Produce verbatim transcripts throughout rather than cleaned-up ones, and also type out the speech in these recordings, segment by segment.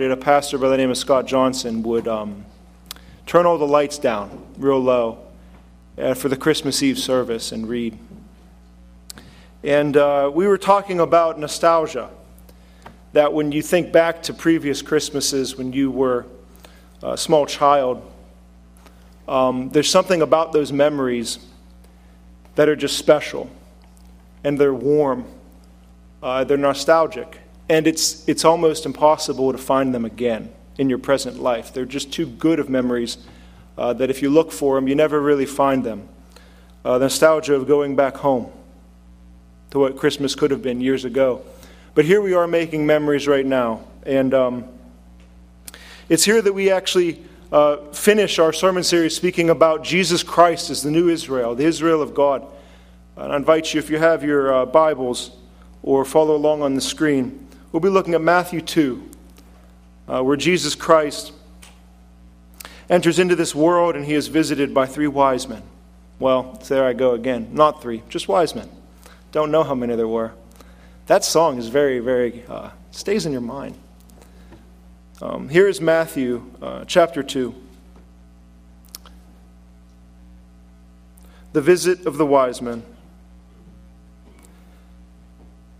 A pastor by the name of Scott Johnson would um, turn all the lights down real low uh, for the Christmas Eve service and read. And uh, we were talking about nostalgia, that when you think back to previous Christmases when you were a small child, um, there's something about those memories that are just special, and they're warm, uh, they're nostalgic. And it's it's almost impossible to find them again in your present life. They're just too good of memories uh, that if you look for them, you never really find them. Uh, the nostalgia of going back home to what Christmas could have been years ago. But here we are making memories right now. And um, it's here that we actually uh, finish our sermon series speaking about Jesus Christ as the new Israel, the Israel of God. And I invite you, if you have your uh, Bibles or follow along on the screen, we'll be looking at Matthew two, uh, where Jesus Christ enters into this world and he is visited by three wise men. Well, there I go again. Not three, just wise men. Don't know how many there were. That song is very, very, uh, stays in your mind. Um, here is Matthew uh, chapter two. The visit of the wise men.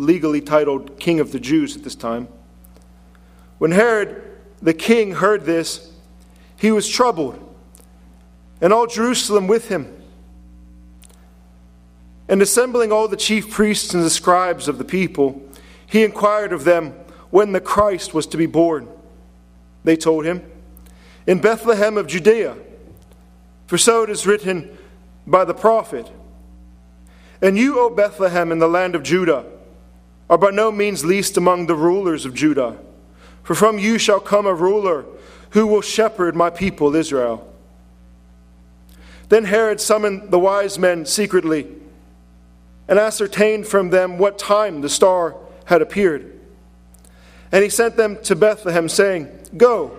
legally titled King of the Jews at this time. When Herod the king heard this, he was troubled, and all Jerusalem with him. And assembling all the chief priests and the scribes of the people, he inquired of them when the Christ was to be born. They told him, "In Bethlehem of Judea, for so it is written by the prophet, 'And you, O Bethlehem, in the land of Judah, are by no means least among the rulers of Judah. For from you shall come a ruler who will shepherd my people Israel.'" Then Herod summoned the wise men secretly and ascertained from them what time the star had appeared. And he sent them to Bethlehem, saying, "Go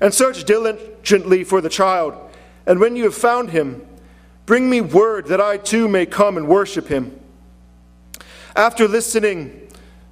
and search diligently for the child, and when you have found him, bring me word that I too may come and worship him." After listening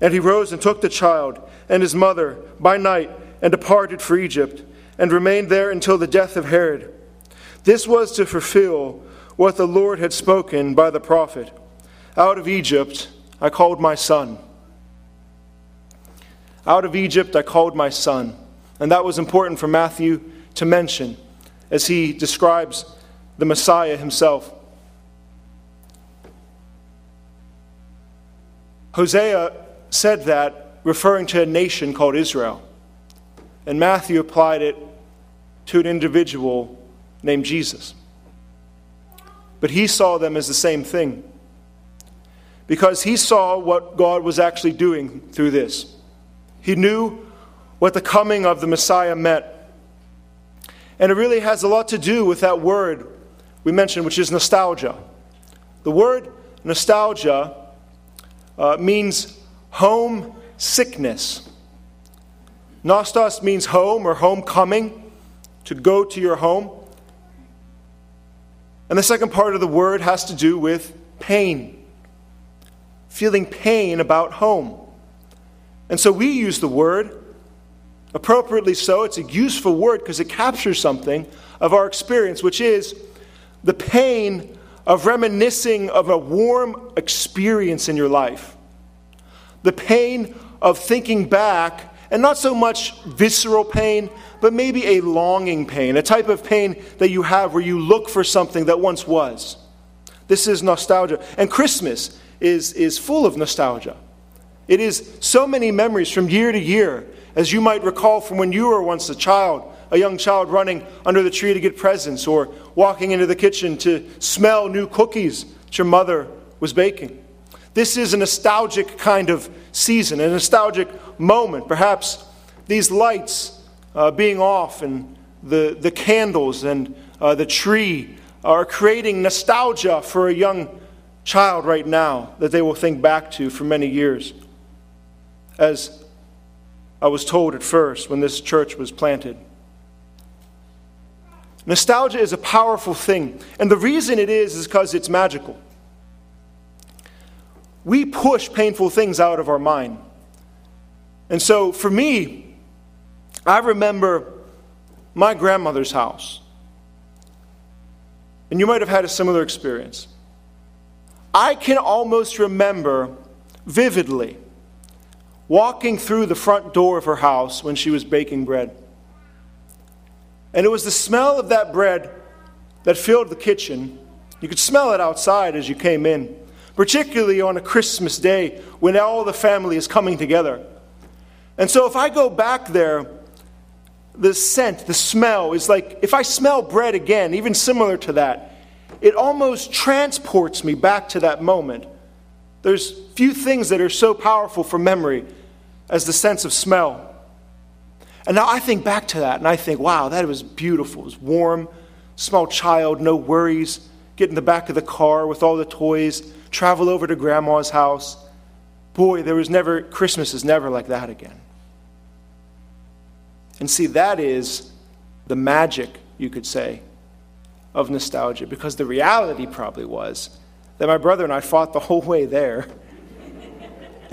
And he rose and took the child and his mother by night and departed for Egypt and remained there until the death of Herod. This was to fulfill what the Lord had spoken by the prophet, "Out of Egypt I called my son." Out of Egypt I called my son. And that was important for Matthew to mention as he describes the Messiah himself. Hosea said that, referring to a nation called Israel. And Matthew applied it to an individual named Jesus. But he saw them as the same thing, because he saw what God was actually doing through this. He knew what the coming of the Messiah meant. And it really has a lot to do with that word we mentioned, which is nostalgia. The word nostalgia uh, means home sickness. Nostos means home or homecoming. to go to your home. And the second part of the word has to do with pain. Feeling pain about home. And so we use the word, appropriately so. It's a useful word because it captures something of our experience, which is the pain of reminiscing of a warm experience in your life. The pain of thinking back, and not so much visceral pain, but maybe a longing pain, a type of pain that you have where you look for something that once was. This is nostalgia. And Christmas is, is full of nostalgia. It is so many memories from year to year, as you might recall from when you were once a child, a young child running under the tree to get presents or walking into the kitchen to smell new cookies that your mother was baking. This is a nostalgic kind of season, a nostalgic moment. Perhaps these lights uh, being off and the, the candles and uh, the tree are creating nostalgia for a young child right now that they will think back to for many years. As I was told at first when this church was planted. Nostalgia is a powerful thing. And the reason it is is because it's magical. We push painful things out of our mind. And so for me, I remember my grandmother's house. And you might have had a similar experience. I can almost remember vividly walking through the front door of her house when she was baking bread. And it was the smell of that bread that filled the kitchen. You could smell it outside as you came in, particularly on a Christmas day when all the family is coming together. And so if I go back there, the scent, the smell is like, if I smell bread again, even similar to that, it almost transports me back to that moment. There's few things that are so powerful for memory as the sense of smell. And now I think back to that, and I think, wow, that was beautiful. It was warm, small child, no worries. Get in the back of the car with all the toys. Travel over to Grandma's house. Boy, there was never, Christmas is never like that again. And see, that is the magic, you could say, of nostalgia. Because the reality probably was that my brother and I fought the whole way there.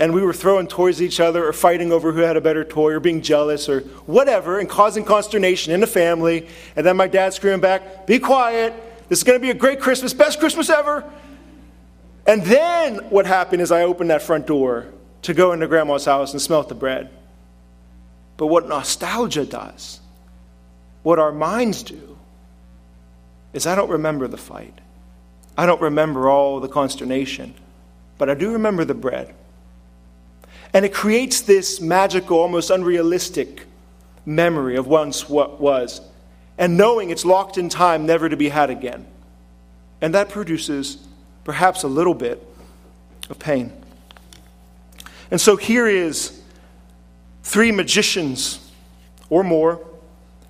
And we were throwing toys at each other or fighting over who had a better toy or being jealous or whatever and causing consternation in the family. And then my dad screaming back, be quiet. This is going to be a great Christmas, best Christmas ever. And then what happened is I opened that front door to go into Grandma's house and smelt the bread. But what nostalgia does, what our minds do, is I don't remember the fight. I don't remember all the consternation. But I do remember the bread. And it creates this magical, almost unrealistic memory of once what was. And knowing it's locked in time, never to be had again. And that produces perhaps a little bit of pain. And so here is three magicians or more,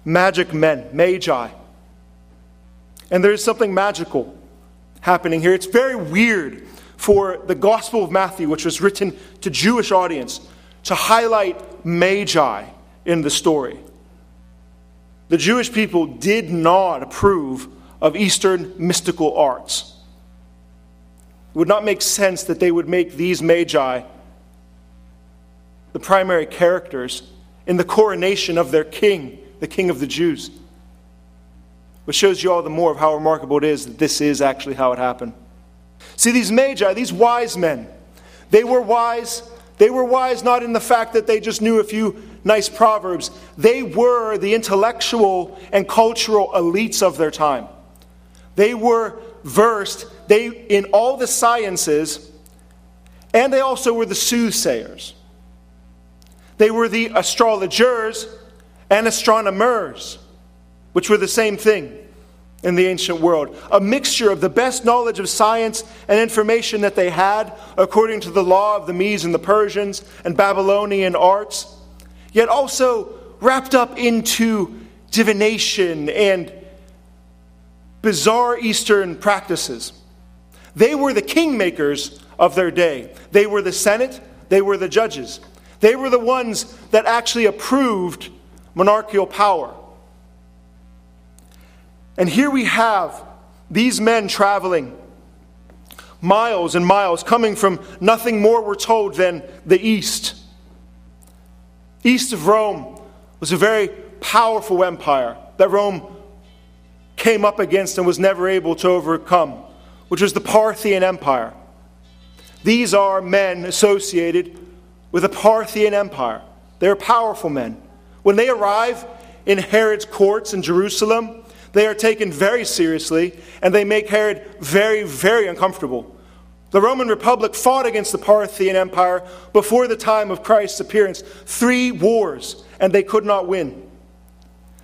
magic men, magi. And there is something magical happening here. It's very weird for the Gospel of Matthew, which was written to Jewish audience, to highlight magi in the story. The Jewish people did not approve of Eastern mystical arts. It would not make sense that they would make these magi the primary characters in the coronation of their king, the king of the Jews. Which shows you all the more of how remarkable it is that this is actually how it happened. See, these magi, these wise men, they were wise. They were wise not in the fact that they just knew a few nice proverbs. They were the intellectual and cultural elites of their time. They were versed they in all the sciences, and they also were the soothsayers. They were the astrologers and astronomers, which were the same thing. In the ancient world, a mixture of the best knowledge of science and information that they had, according to the law of the Medes and the Persians and Babylonian arts, yet also wrapped up into divination and bizarre Eastern practices. They were the kingmakers of their day. They were the Senate. They were the judges. They were the ones that actually approved monarchical power. And here we have these men traveling miles and miles, coming from nothing more, we're told, than the east. East of Rome was a very powerful empire that Rome came up against and was never able to overcome, which was the Parthian Empire. These are men associated with the Parthian Empire. They are powerful men. When they arrive in Herod's courts in Jerusalem, they are taken very seriously, and they make Herod very, very uncomfortable. The Roman Republic fought against the Parthian Empire before the time of Christ's appearance. Three wars, and they could not win.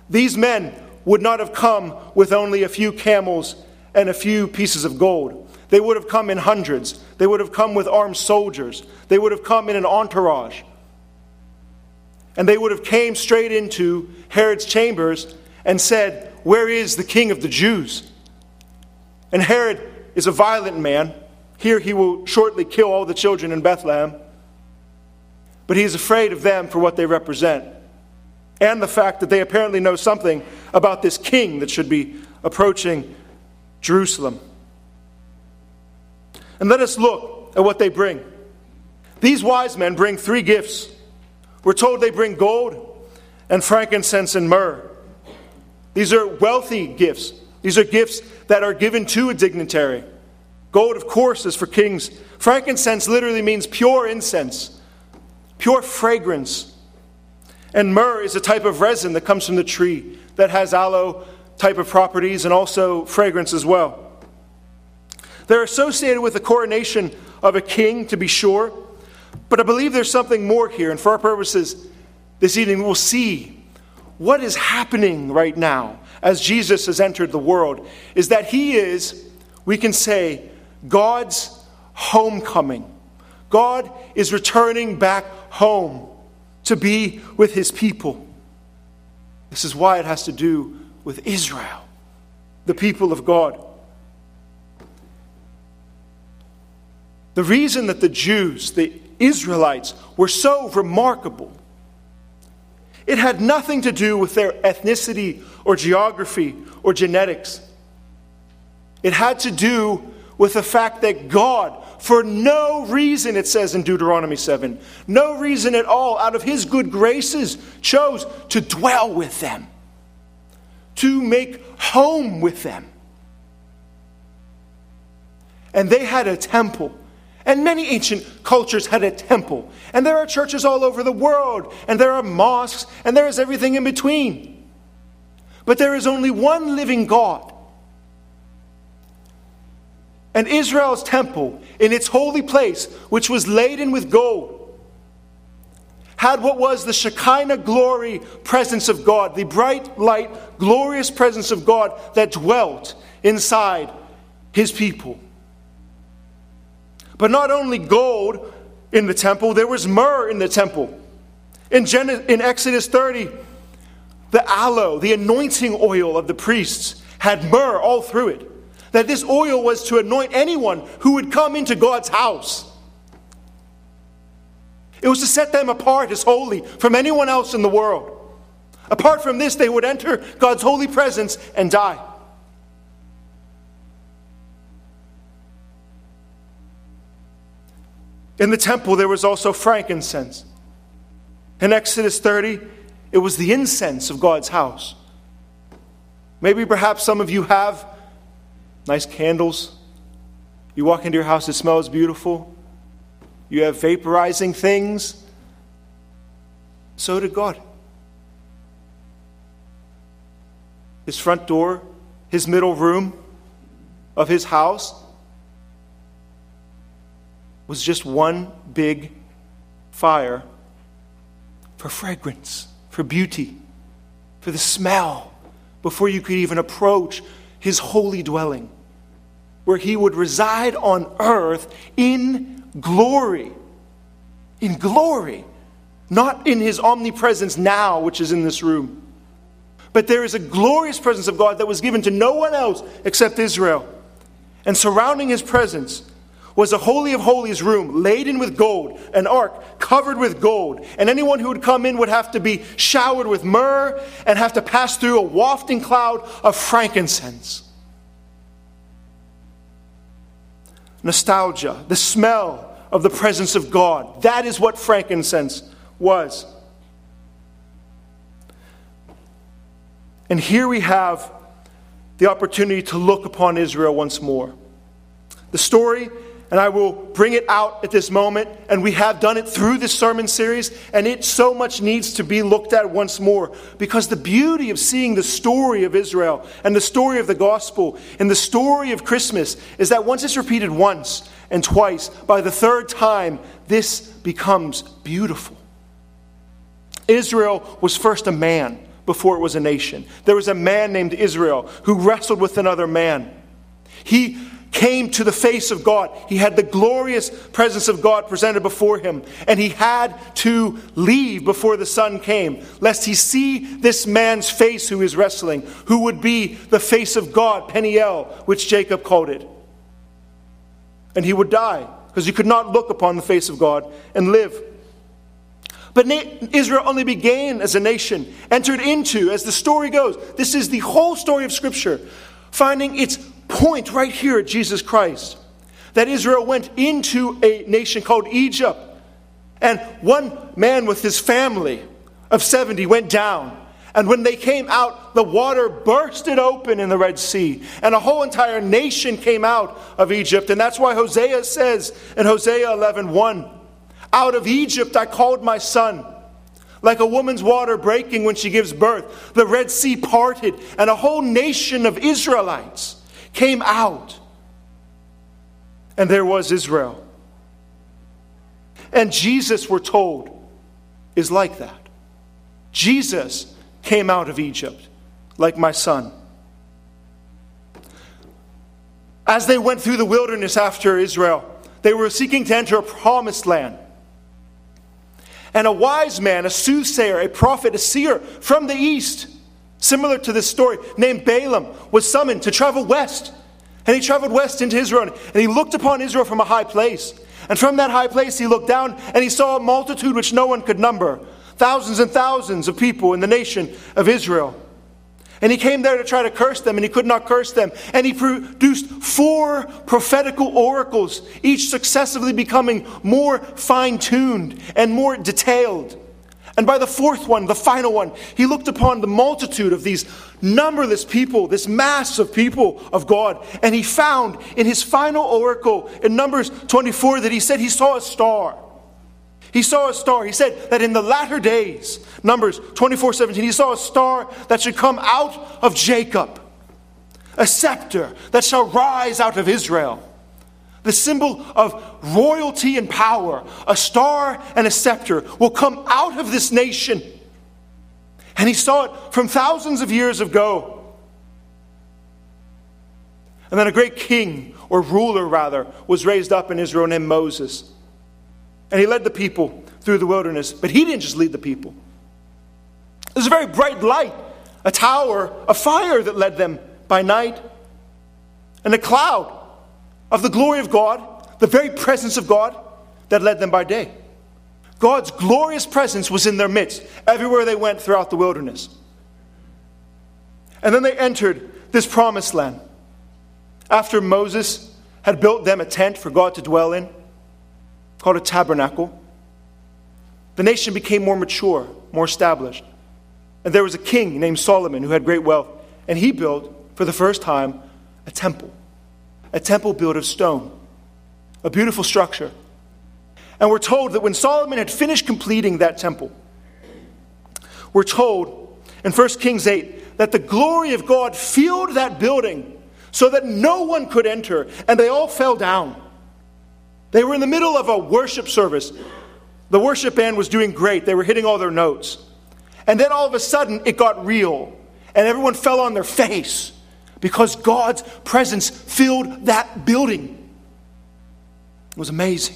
These men would not have come with only a few camels and a few pieces of gold. They would have come in hundreds. They would have come with armed soldiers. They would have come in an entourage. And they would have came straight into Herod's chambers and said, "Where is the king of the Jews?" And Herod is a violent man. Here he will shortly kill all the children in Bethlehem. But he is afraid of them for what they represent, and the fact that they apparently know something about this king that should be approaching Jerusalem. And let us look at what they bring. These wise men bring three gifts. We're told they bring gold and frankincense and myrrh. These are wealthy gifts. These are gifts that are given to a dignitary. Gold, of course, is for kings. Frankincense literally means pure incense, pure fragrance. And myrrh is a type of resin that comes from the tree that has aloe type of properties and also fragrance as well. They're associated with the coronation of a king, to be sure. But I believe there's something more here. And for our purposes this evening, we'll see what is happening right now as Jesus has entered the world. Is that he is, we can say, God's homecoming. God is returning back home to be with his people. This is why it has to do with Israel, the people of God. The reason that the Jews, the Israelites, were so remarkable, it had nothing to do with their ethnicity or geography or genetics. It had to do with the fact that God, for no reason, it says in Deuteronomy seven, no reason at all, out of his good graces, chose to dwell with them, to make home with them. And they had a temple. And many ancient cultures had a temple. And there are churches all over the world. And there are mosques. And there is everything in between. But there is only one living God. And Israel's temple, in its holy place, which was laden with gold, had what was the Shekinah glory presence of God, the bright light, glorious presence of God that dwelt inside his people. But not only gold in the temple, there was myrrh in the temple. In, Gen- in Exodus thirty, the aloe, the anointing oil of the priests, had myrrh all through it. That this oil was to anoint anyone who would come into God's house. It was to set them apart as holy from anyone else in the world. Apart from this, they would enter God's holy presence and die. In the temple, there was also frankincense. In Exodus thirty, it was the incense of God's house. Maybe perhaps some of you have nice candles. You walk into your house, it smells beautiful. You have vaporizing things. So did God. His front door, his middle room of his house, was just one big fire for fragrance, for beauty, for the smell, before you could even approach his holy dwelling, where he would reside on earth in glory, in glory, not in his omnipresence now, which is in this room. But there is a glorious presence of God that was given to no one else except Israel. And surrounding his presence was a holy of holies room laden with gold, an ark covered with gold. And anyone who would come in would have to be showered with myrrh and have to pass through a wafting cloud of frankincense. Nostalgia, the smell of the presence of God. That is what frankincense was. And here we have the opportunity to look upon Israel once more. The story, and I will bring it out at this moment, and we have done it through this sermon series, and it so much needs to be looked at once more, because the beauty of seeing the story of Israel and the story of the gospel and the story of Christmas is that once it's repeated once and twice, by the third time, this becomes beautiful. Israel was first a man before it was a nation. There was a man named Israel who wrestled with another man. He came to the face of God. He had the glorious presence of God presented before him. And he had to leave before the sun came, lest he see this man's face who is wrestling, who would be the face of God, Peniel, which Jacob called it. And he would die, because he could not look upon the face of God and live. But Israel only began as a nation, entered into, as the story goes. This is the whole story of Scripture, finding its point right here at Jesus Christ. That Israel went into a nation called Egypt, and one man with his family of seventy went down. And when they came out, the water bursted open in the Red Sea, and a whole entire nation came out of Egypt. And that's why Hosea says in Hosea eleven one, "Out of Egypt I called my son. Like a woman's water breaking when she gives birth, the Red Sea parted, and a whole nation of Israelites came out." And there was Israel. And Jesus, we're told, is like that. Jesus came out of Egypt like my son. As they went through the wilderness after Israel, they were seeking to enter a promised land. And a wise man, a soothsayer, a prophet, a seer from the east, similar to this story, named Balaam, was summoned to travel west. And he traveled west into Israel, and he looked upon Israel from a high place. And from that high place he looked down, and he saw a multitude which no one could number, thousands and thousands of people in the nation of Israel. And he came there to try to curse them, and he could not curse them. And he produced four prophetical oracles, each successively becoming more fine-tuned and more detailed. And by the fourth one, the final one, he looked upon the multitude of these numberless people, this mass of people of God. And he found in his final oracle in Numbers twenty-four that he said he saw a star. He saw a star. He said that in the latter days, Numbers twenty-four seventeen, he saw a star that should come out of Jacob, a scepter that shall rise out of Israel. The symbol of royalty and power, a star and a scepter, will come out of this nation. And he saw it from thousands of years ago. And then a great king, or ruler rather, was raised up in Israel named Moses. And he led the people through the wilderness. But he didn't just lead the people. There's a very bright light, a tower, a fire that led them by night. And a cloud of the glory of God, the very presence of God, that led them by day. God's glorious presence was in their midst, everywhere they went throughout the wilderness. And then they entered this promised land. After Moses had built them a tent for God to dwell in, called a tabernacle, the nation became more mature, more established. And there was a king named Solomon who had great wealth, and he built, for the first time, a temple. A temple built of stone. A beautiful structure. And we're told that when Solomon had finished completing that temple, we're told in First Kings eight that the glory of God filled that building so that no one could enter, and they all fell down. They were in the middle of a worship service. The worship band was doing great. They were hitting all their notes. And then all of a sudden it got real, and everyone fell on their face, because God's presence filled that building. It was amazing.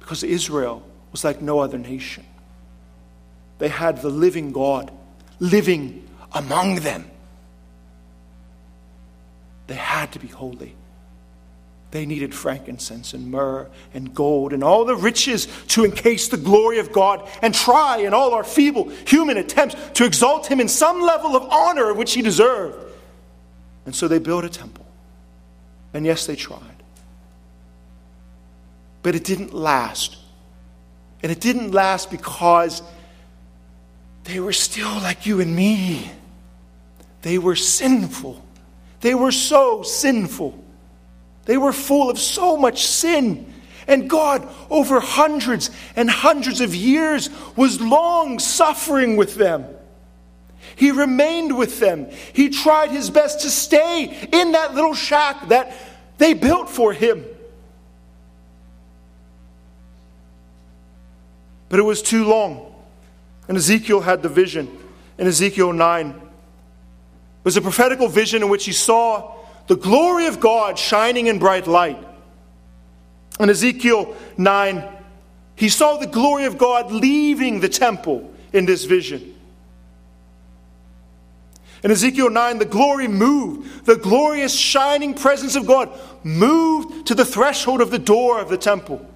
Because Israel was like no other nation. They had the living God living among them. They had to be holy. They needed frankincense and myrrh and gold and all the riches to encase the glory of God and try in all our feeble human attempts to exalt him in some level of honor which he deserved. And so they built a temple. And yes, they tried. But it didn't last. And it didn't last because they were still like you and me. They were sinful. They were so sinful. They were full of so much sin. And God, over hundreds and hundreds of years, was long suffering with them. He remained with them. He tried his best to stay in that little shack that they built for him. But it was too long. And Ezekiel had the vision in Ezekiel nine. It was a prophetical vision in which he saw the glory of God shining in bright light. In Ezekiel nine, he saw the glory of God leaving the temple in this vision. In Ezekiel nine, the glory moved. The glorious shining presence of God moved to the threshold of the door of the temple.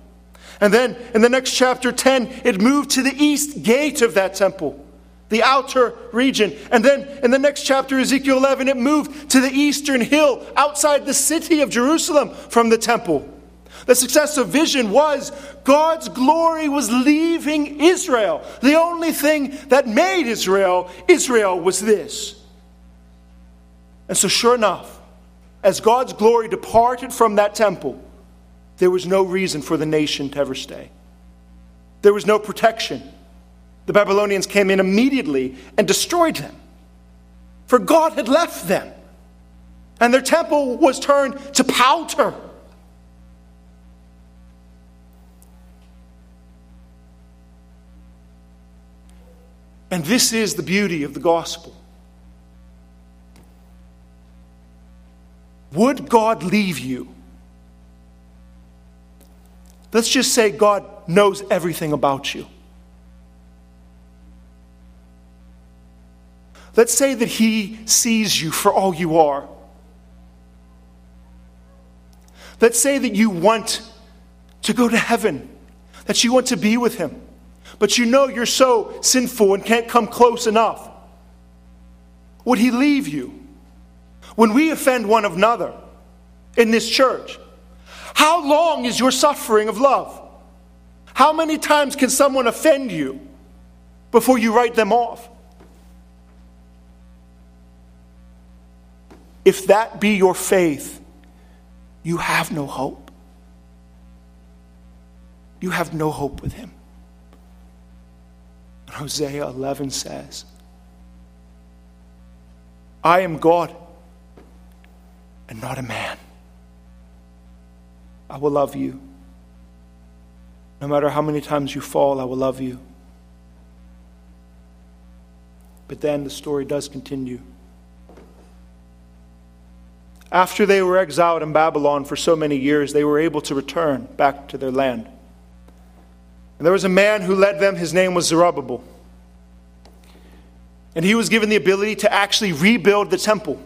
And then in the next chapter ten, it moved to the east gate of that temple, the outer region. And then in the next chapter, Ezekiel eleven, it moved to the eastern hill outside the city of Jerusalem from the temple. The successive vision was God's glory was leaving Israel. The only thing that made Israel, Israel was this. And so sure enough, as God's glory departed from that temple, there was no reason for the nation to ever stay. There was no protection. The Babylonians came in immediately and destroyed them. For God had left them. And their temple was turned to powder. And this is the beauty of the gospel. Would God leave you? Let's just say God knows everything about you. Let's say that he sees you for all you are. Let's say that you want to go to heaven, that you want to be with him, but you know you're so sinful and can't come close enough. Would he leave you? When we offend one another in this church, how long is your suffering of love? How many times can someone offend you before you write them off? If that be your faith, you have no hope. You have no hope with him. And Hosea eleven says, I am God and not a man. I will love you. No matter how many times you fall, I will love you. But then the story does continue. After they were exiled in Babylon for so many years, they were able to return back to their land. And there was a man who led them. His name was Zerubbabel. And he was given the ability to actually rebuild the temple.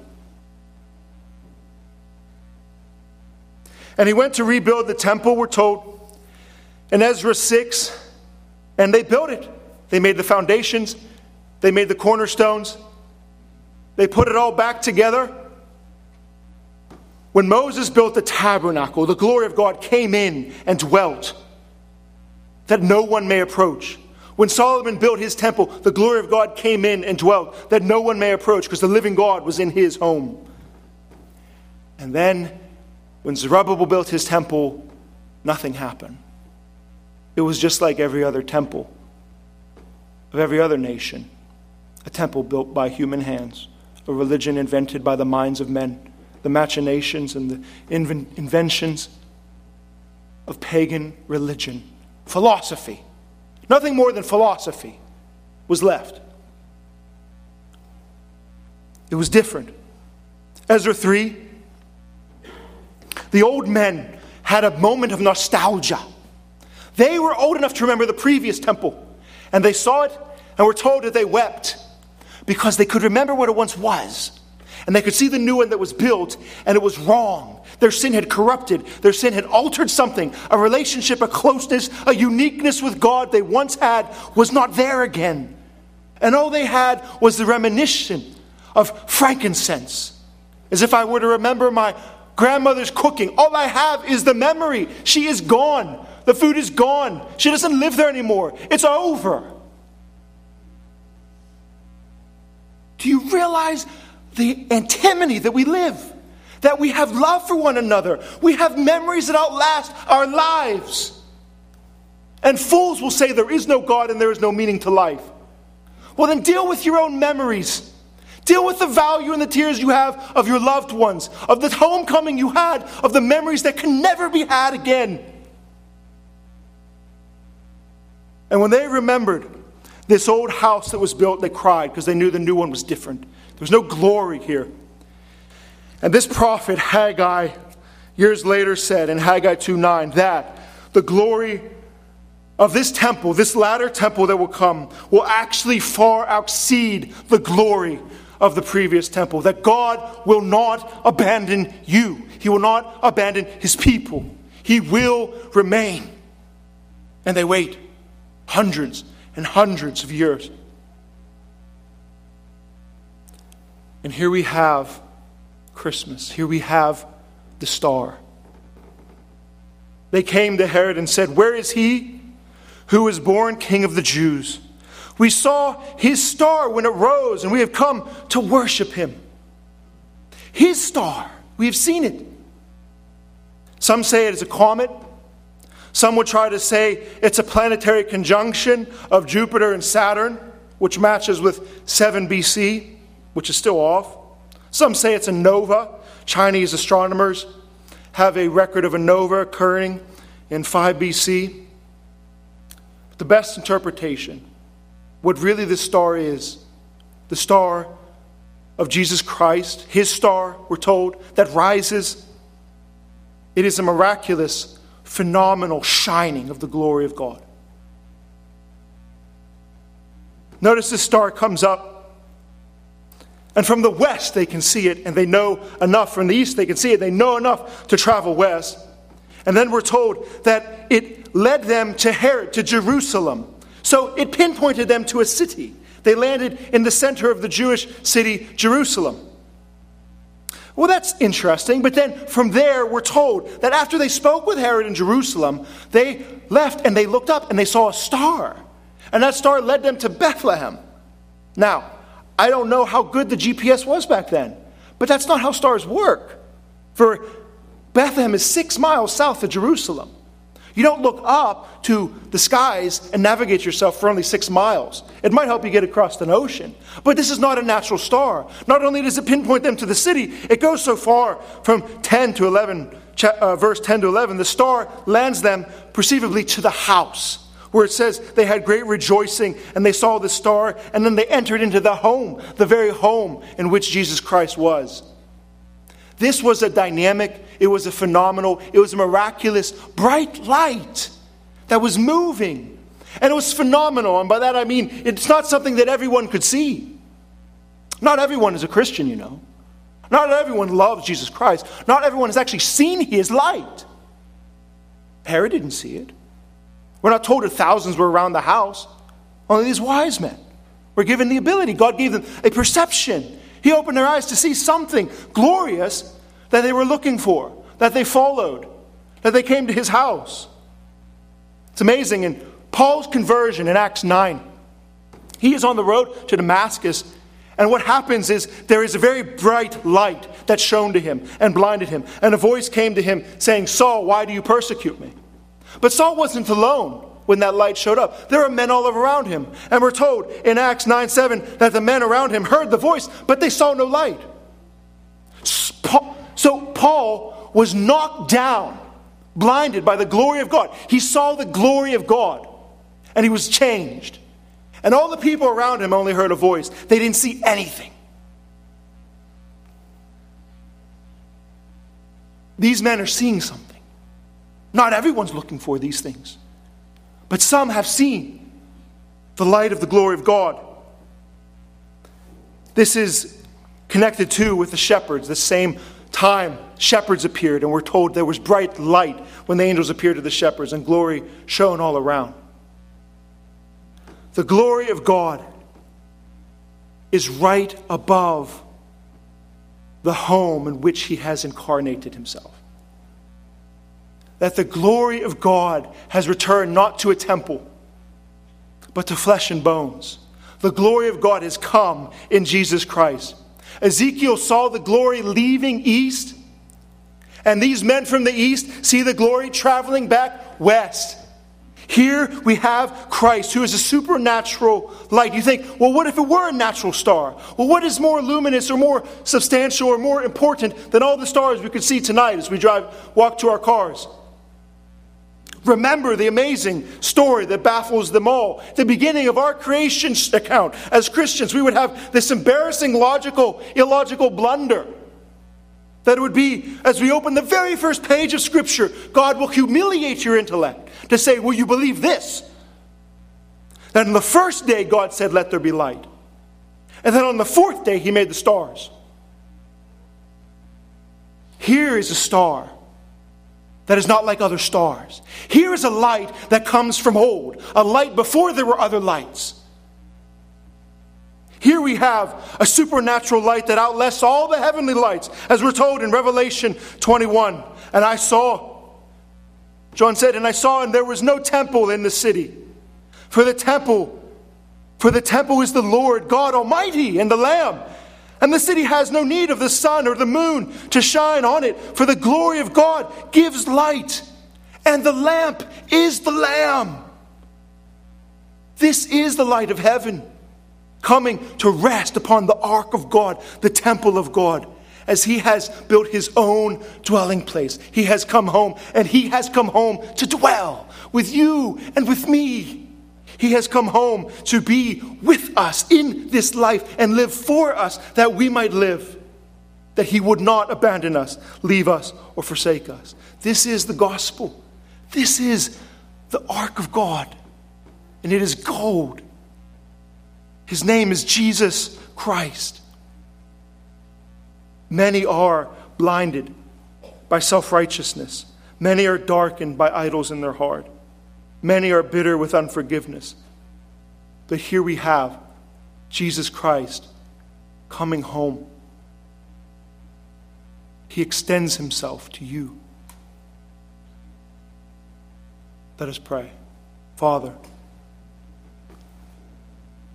And he went to rebuild the temple, we're told, in Ezra six. And they built it. They made the foundations. They made the cornerstones. They put it all back together. When Moses built the tabernacle, the glory of God came in and dwelt, that no one may approach. When Solomon built his temple, the glory of God came in and dwelt, that no one may approach, because the living God was in his home. And then when Zerubbabel built his temple, nothing happened. It was just like every other temple of every other nation, a temple built by human hands, a religion invented by the minds of men, the machinations and the inventions of pagan religion. Philosophy, nothing more than philosophy, was left. It was different. Ezra three, the old men had a moment of nostalgia. They were old enough to remember the previous temple. And they saw it and were told that they wept because they could remember what it once was. And they could see the new one that was built, and it was wrong. Their sin had corrupted. Their sin had altered something. A relationship, a closeness, a uniqueness with God they once had was not there again. And all they had was the reminiscence of frankincense. As if I were to remember my grandmother's cooking. All I have is the memory. She is gone. The food is gone. She doesn't live there anymore. It's over. Do you realize the antimony that we live? That we have love for one another. We have memories that outlast our lives. And fools will say there is no God and there is no meaning to life. Well, then deal with your own memories. Deal with the value and the tears you have of your loved ones, of the homecoming you had, of the memories that can never be had again. And when they remembered this old house that was built, they cried because they knew the new one was different. There was no glory here. And this prophet Haggai years later said in Haggai two nine that the glory of this temple, this latter temple that will come, will actually far exceed the glory of the previous temple. That God will not abandon you. He will not abandon his people. He will remain. And they wait hundreds and hundreds of years. And here we have Christmas. Here we have the star. They came to Herod and said, "Where is he who was born King of the Jews? We saw his star when it rose, and we have come to worship him." His star. We have seen it. Some say it is a comet. Some would try to say it's a planetary conjunction of Jupiter and Saturn, which matches with seven B C, which is still off. Some say it's a nova. Chinese astronomers have a record of a nova occurring in five B C. The best interpretation, what really this star is, the star of Jesus Christ, his star, we're told, that rises. It is a miraculous, phenomenal shining of the glory of God. Notice this star comes up, and from the west they can see it, and they know enough from the east they can see it. They know enough to travel west. And then we're told that it led them to Herod, to Jerusalem. So it pinpointed them to a city. They landed in the center of the Jewish city, Jerusalem. Well, that's interesting. But then from there, we're told that after they spoke with Herod in Jerusalem, they left and they looked up and they saw a star. And that star led them to Bethlehem. Now, I don't know how good the G P S was back then, but that's not how stars work. For Bethlehem is six miles south of Jerusalem. You don't look up to the skies and navigate yourself for only six miles. It might help you get across an ocean. But this is not a natural star. Not only does it pinpoint them to the city, it goes so far from ten to eleven, uh, verse ten to eleven, the star lands them perceivably to the house, where it says they had great rejoicing and they saw the star, and then they entered into the home, the very home in which Jesus Christ was. This was a dynamic, it was a phenomenal, it was a miraculous, bright light that was moving. And it was phenomenal, and by that I mean it's not something that everyone could see. Not everyone is a Christian, you know. Not everyone loves Jesus Christ. Not everyone has actually seen his light. Herod didn't see it. We're not told that thousands were around the house. Only these wise men were given the ability. God gave them a perception. He opened their eyes to see something glorious that they were looking for, that they followed, that they came to his house. It's amazing. In Paul's conversion in Acts nine, he is on the road to Damascus, and what happens is there is a very bright light that shone to him and blinded him, and a voice came to him saying, "Saul, why do you persecute me?" But Saul wasn't alone. When that light showed up, there were men all around him. And we're told in Acts nine seven that the men around him heard the voice, but they saw no light. So Paul was knocked down, blinded by the glory of God. He saw the glory of God, and he was changed. And all the people around him only heard a voice. They didn't see anything. These men are seeing something. Not everyone's looking for these things. But some have seen the light of the glory of God. This is connected too with the shepherds, the same time, shepherds appeared, and we're told there was bright light when the angels appeared to the shepherds, and glory shone all around. The glory of God is right above the home in which he has incarnated himself. That the glory of God has returned not to a temple, but to flesh and bones. The glory of God has come in Jesus Christ. Ezekiel saw the glory leaving east, and these men from the east see the glory traveling back west. Here we have Christ, who is a supernatural light. You think, well, what if it were a natural star? Well, what is more luminous or more substantial or more important than all the stars we could see tonight as we drive, walk to our cars? Remember the amazing story that baffles them all. The beginning of our creation account. As Christians, we would have this embarrassing, logical, illogical blunder. That it would be, as we open the very first page of Scripture, God will humiliate your intellect to say, will you believe this? That on the first day, God said, let there be light. And then on the fourth day, he made the stars. Here is a star that is not like other stars. Here is a light that comes from old, a light before there were other lights. Here we have a supernatural light that outlasts all the heavenly lights, as we're told in Revelation twenty-one. And I saw, John said, and I saw, and there was no temple in the city. For the temple, for the temple is the Lord God Almighty and the Lamb. And the city has no need of the sun or the moon to shine on it, for the glory of God gives light, and the lamp is the Lamb. This is the light of heaven, coming to rest upon the ark of God, the temple of God, as he has built his own dwelling place. He has come home, and he has come home to dwell with you and with me. He has come home to be with us in this life and live for us, that we might live, that he would not abandon us, leave us, or forsake us. This is the gospel. This is the ark of God, and it is gold. His name is Jesus Christ. Many are blinded by self-righteousness. Many are darkened by idols in their heart. Many are bitter with unforgiveness. But here we have Jesus Christ coming home. He extends himself to you. Let us pray. Father,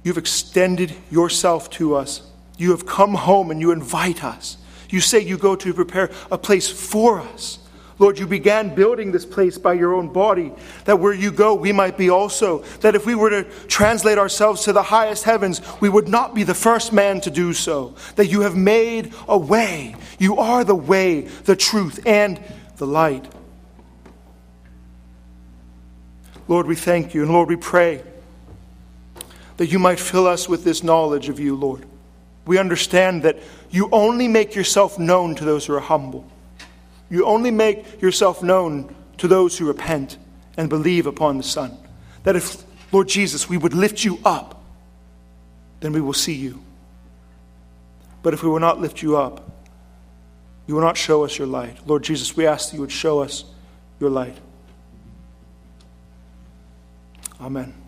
you've extended yourself to us. You have come home and you invite us. You say you go to prepare a place for us. Lord, you began building this place by your own body, that where you go, we might be also. That if we were to translate ourselves to the highest heavens, we would not be the first man to do so. That you have made a way. You are the way, the truth, and the light. Lord, we thank you. And Lord, we pray that you might fill us with this knowledge of you, Lord. We understand that you only make yourself known to those who are humble. You only make yourself known to those who repent and believe upon the Son. That if, Lord Jesus, we would lift you up, then we will see you. But if we will not lift you up, you will not show us your light. Lord Jesus, we ask that you would show us your light. Amen.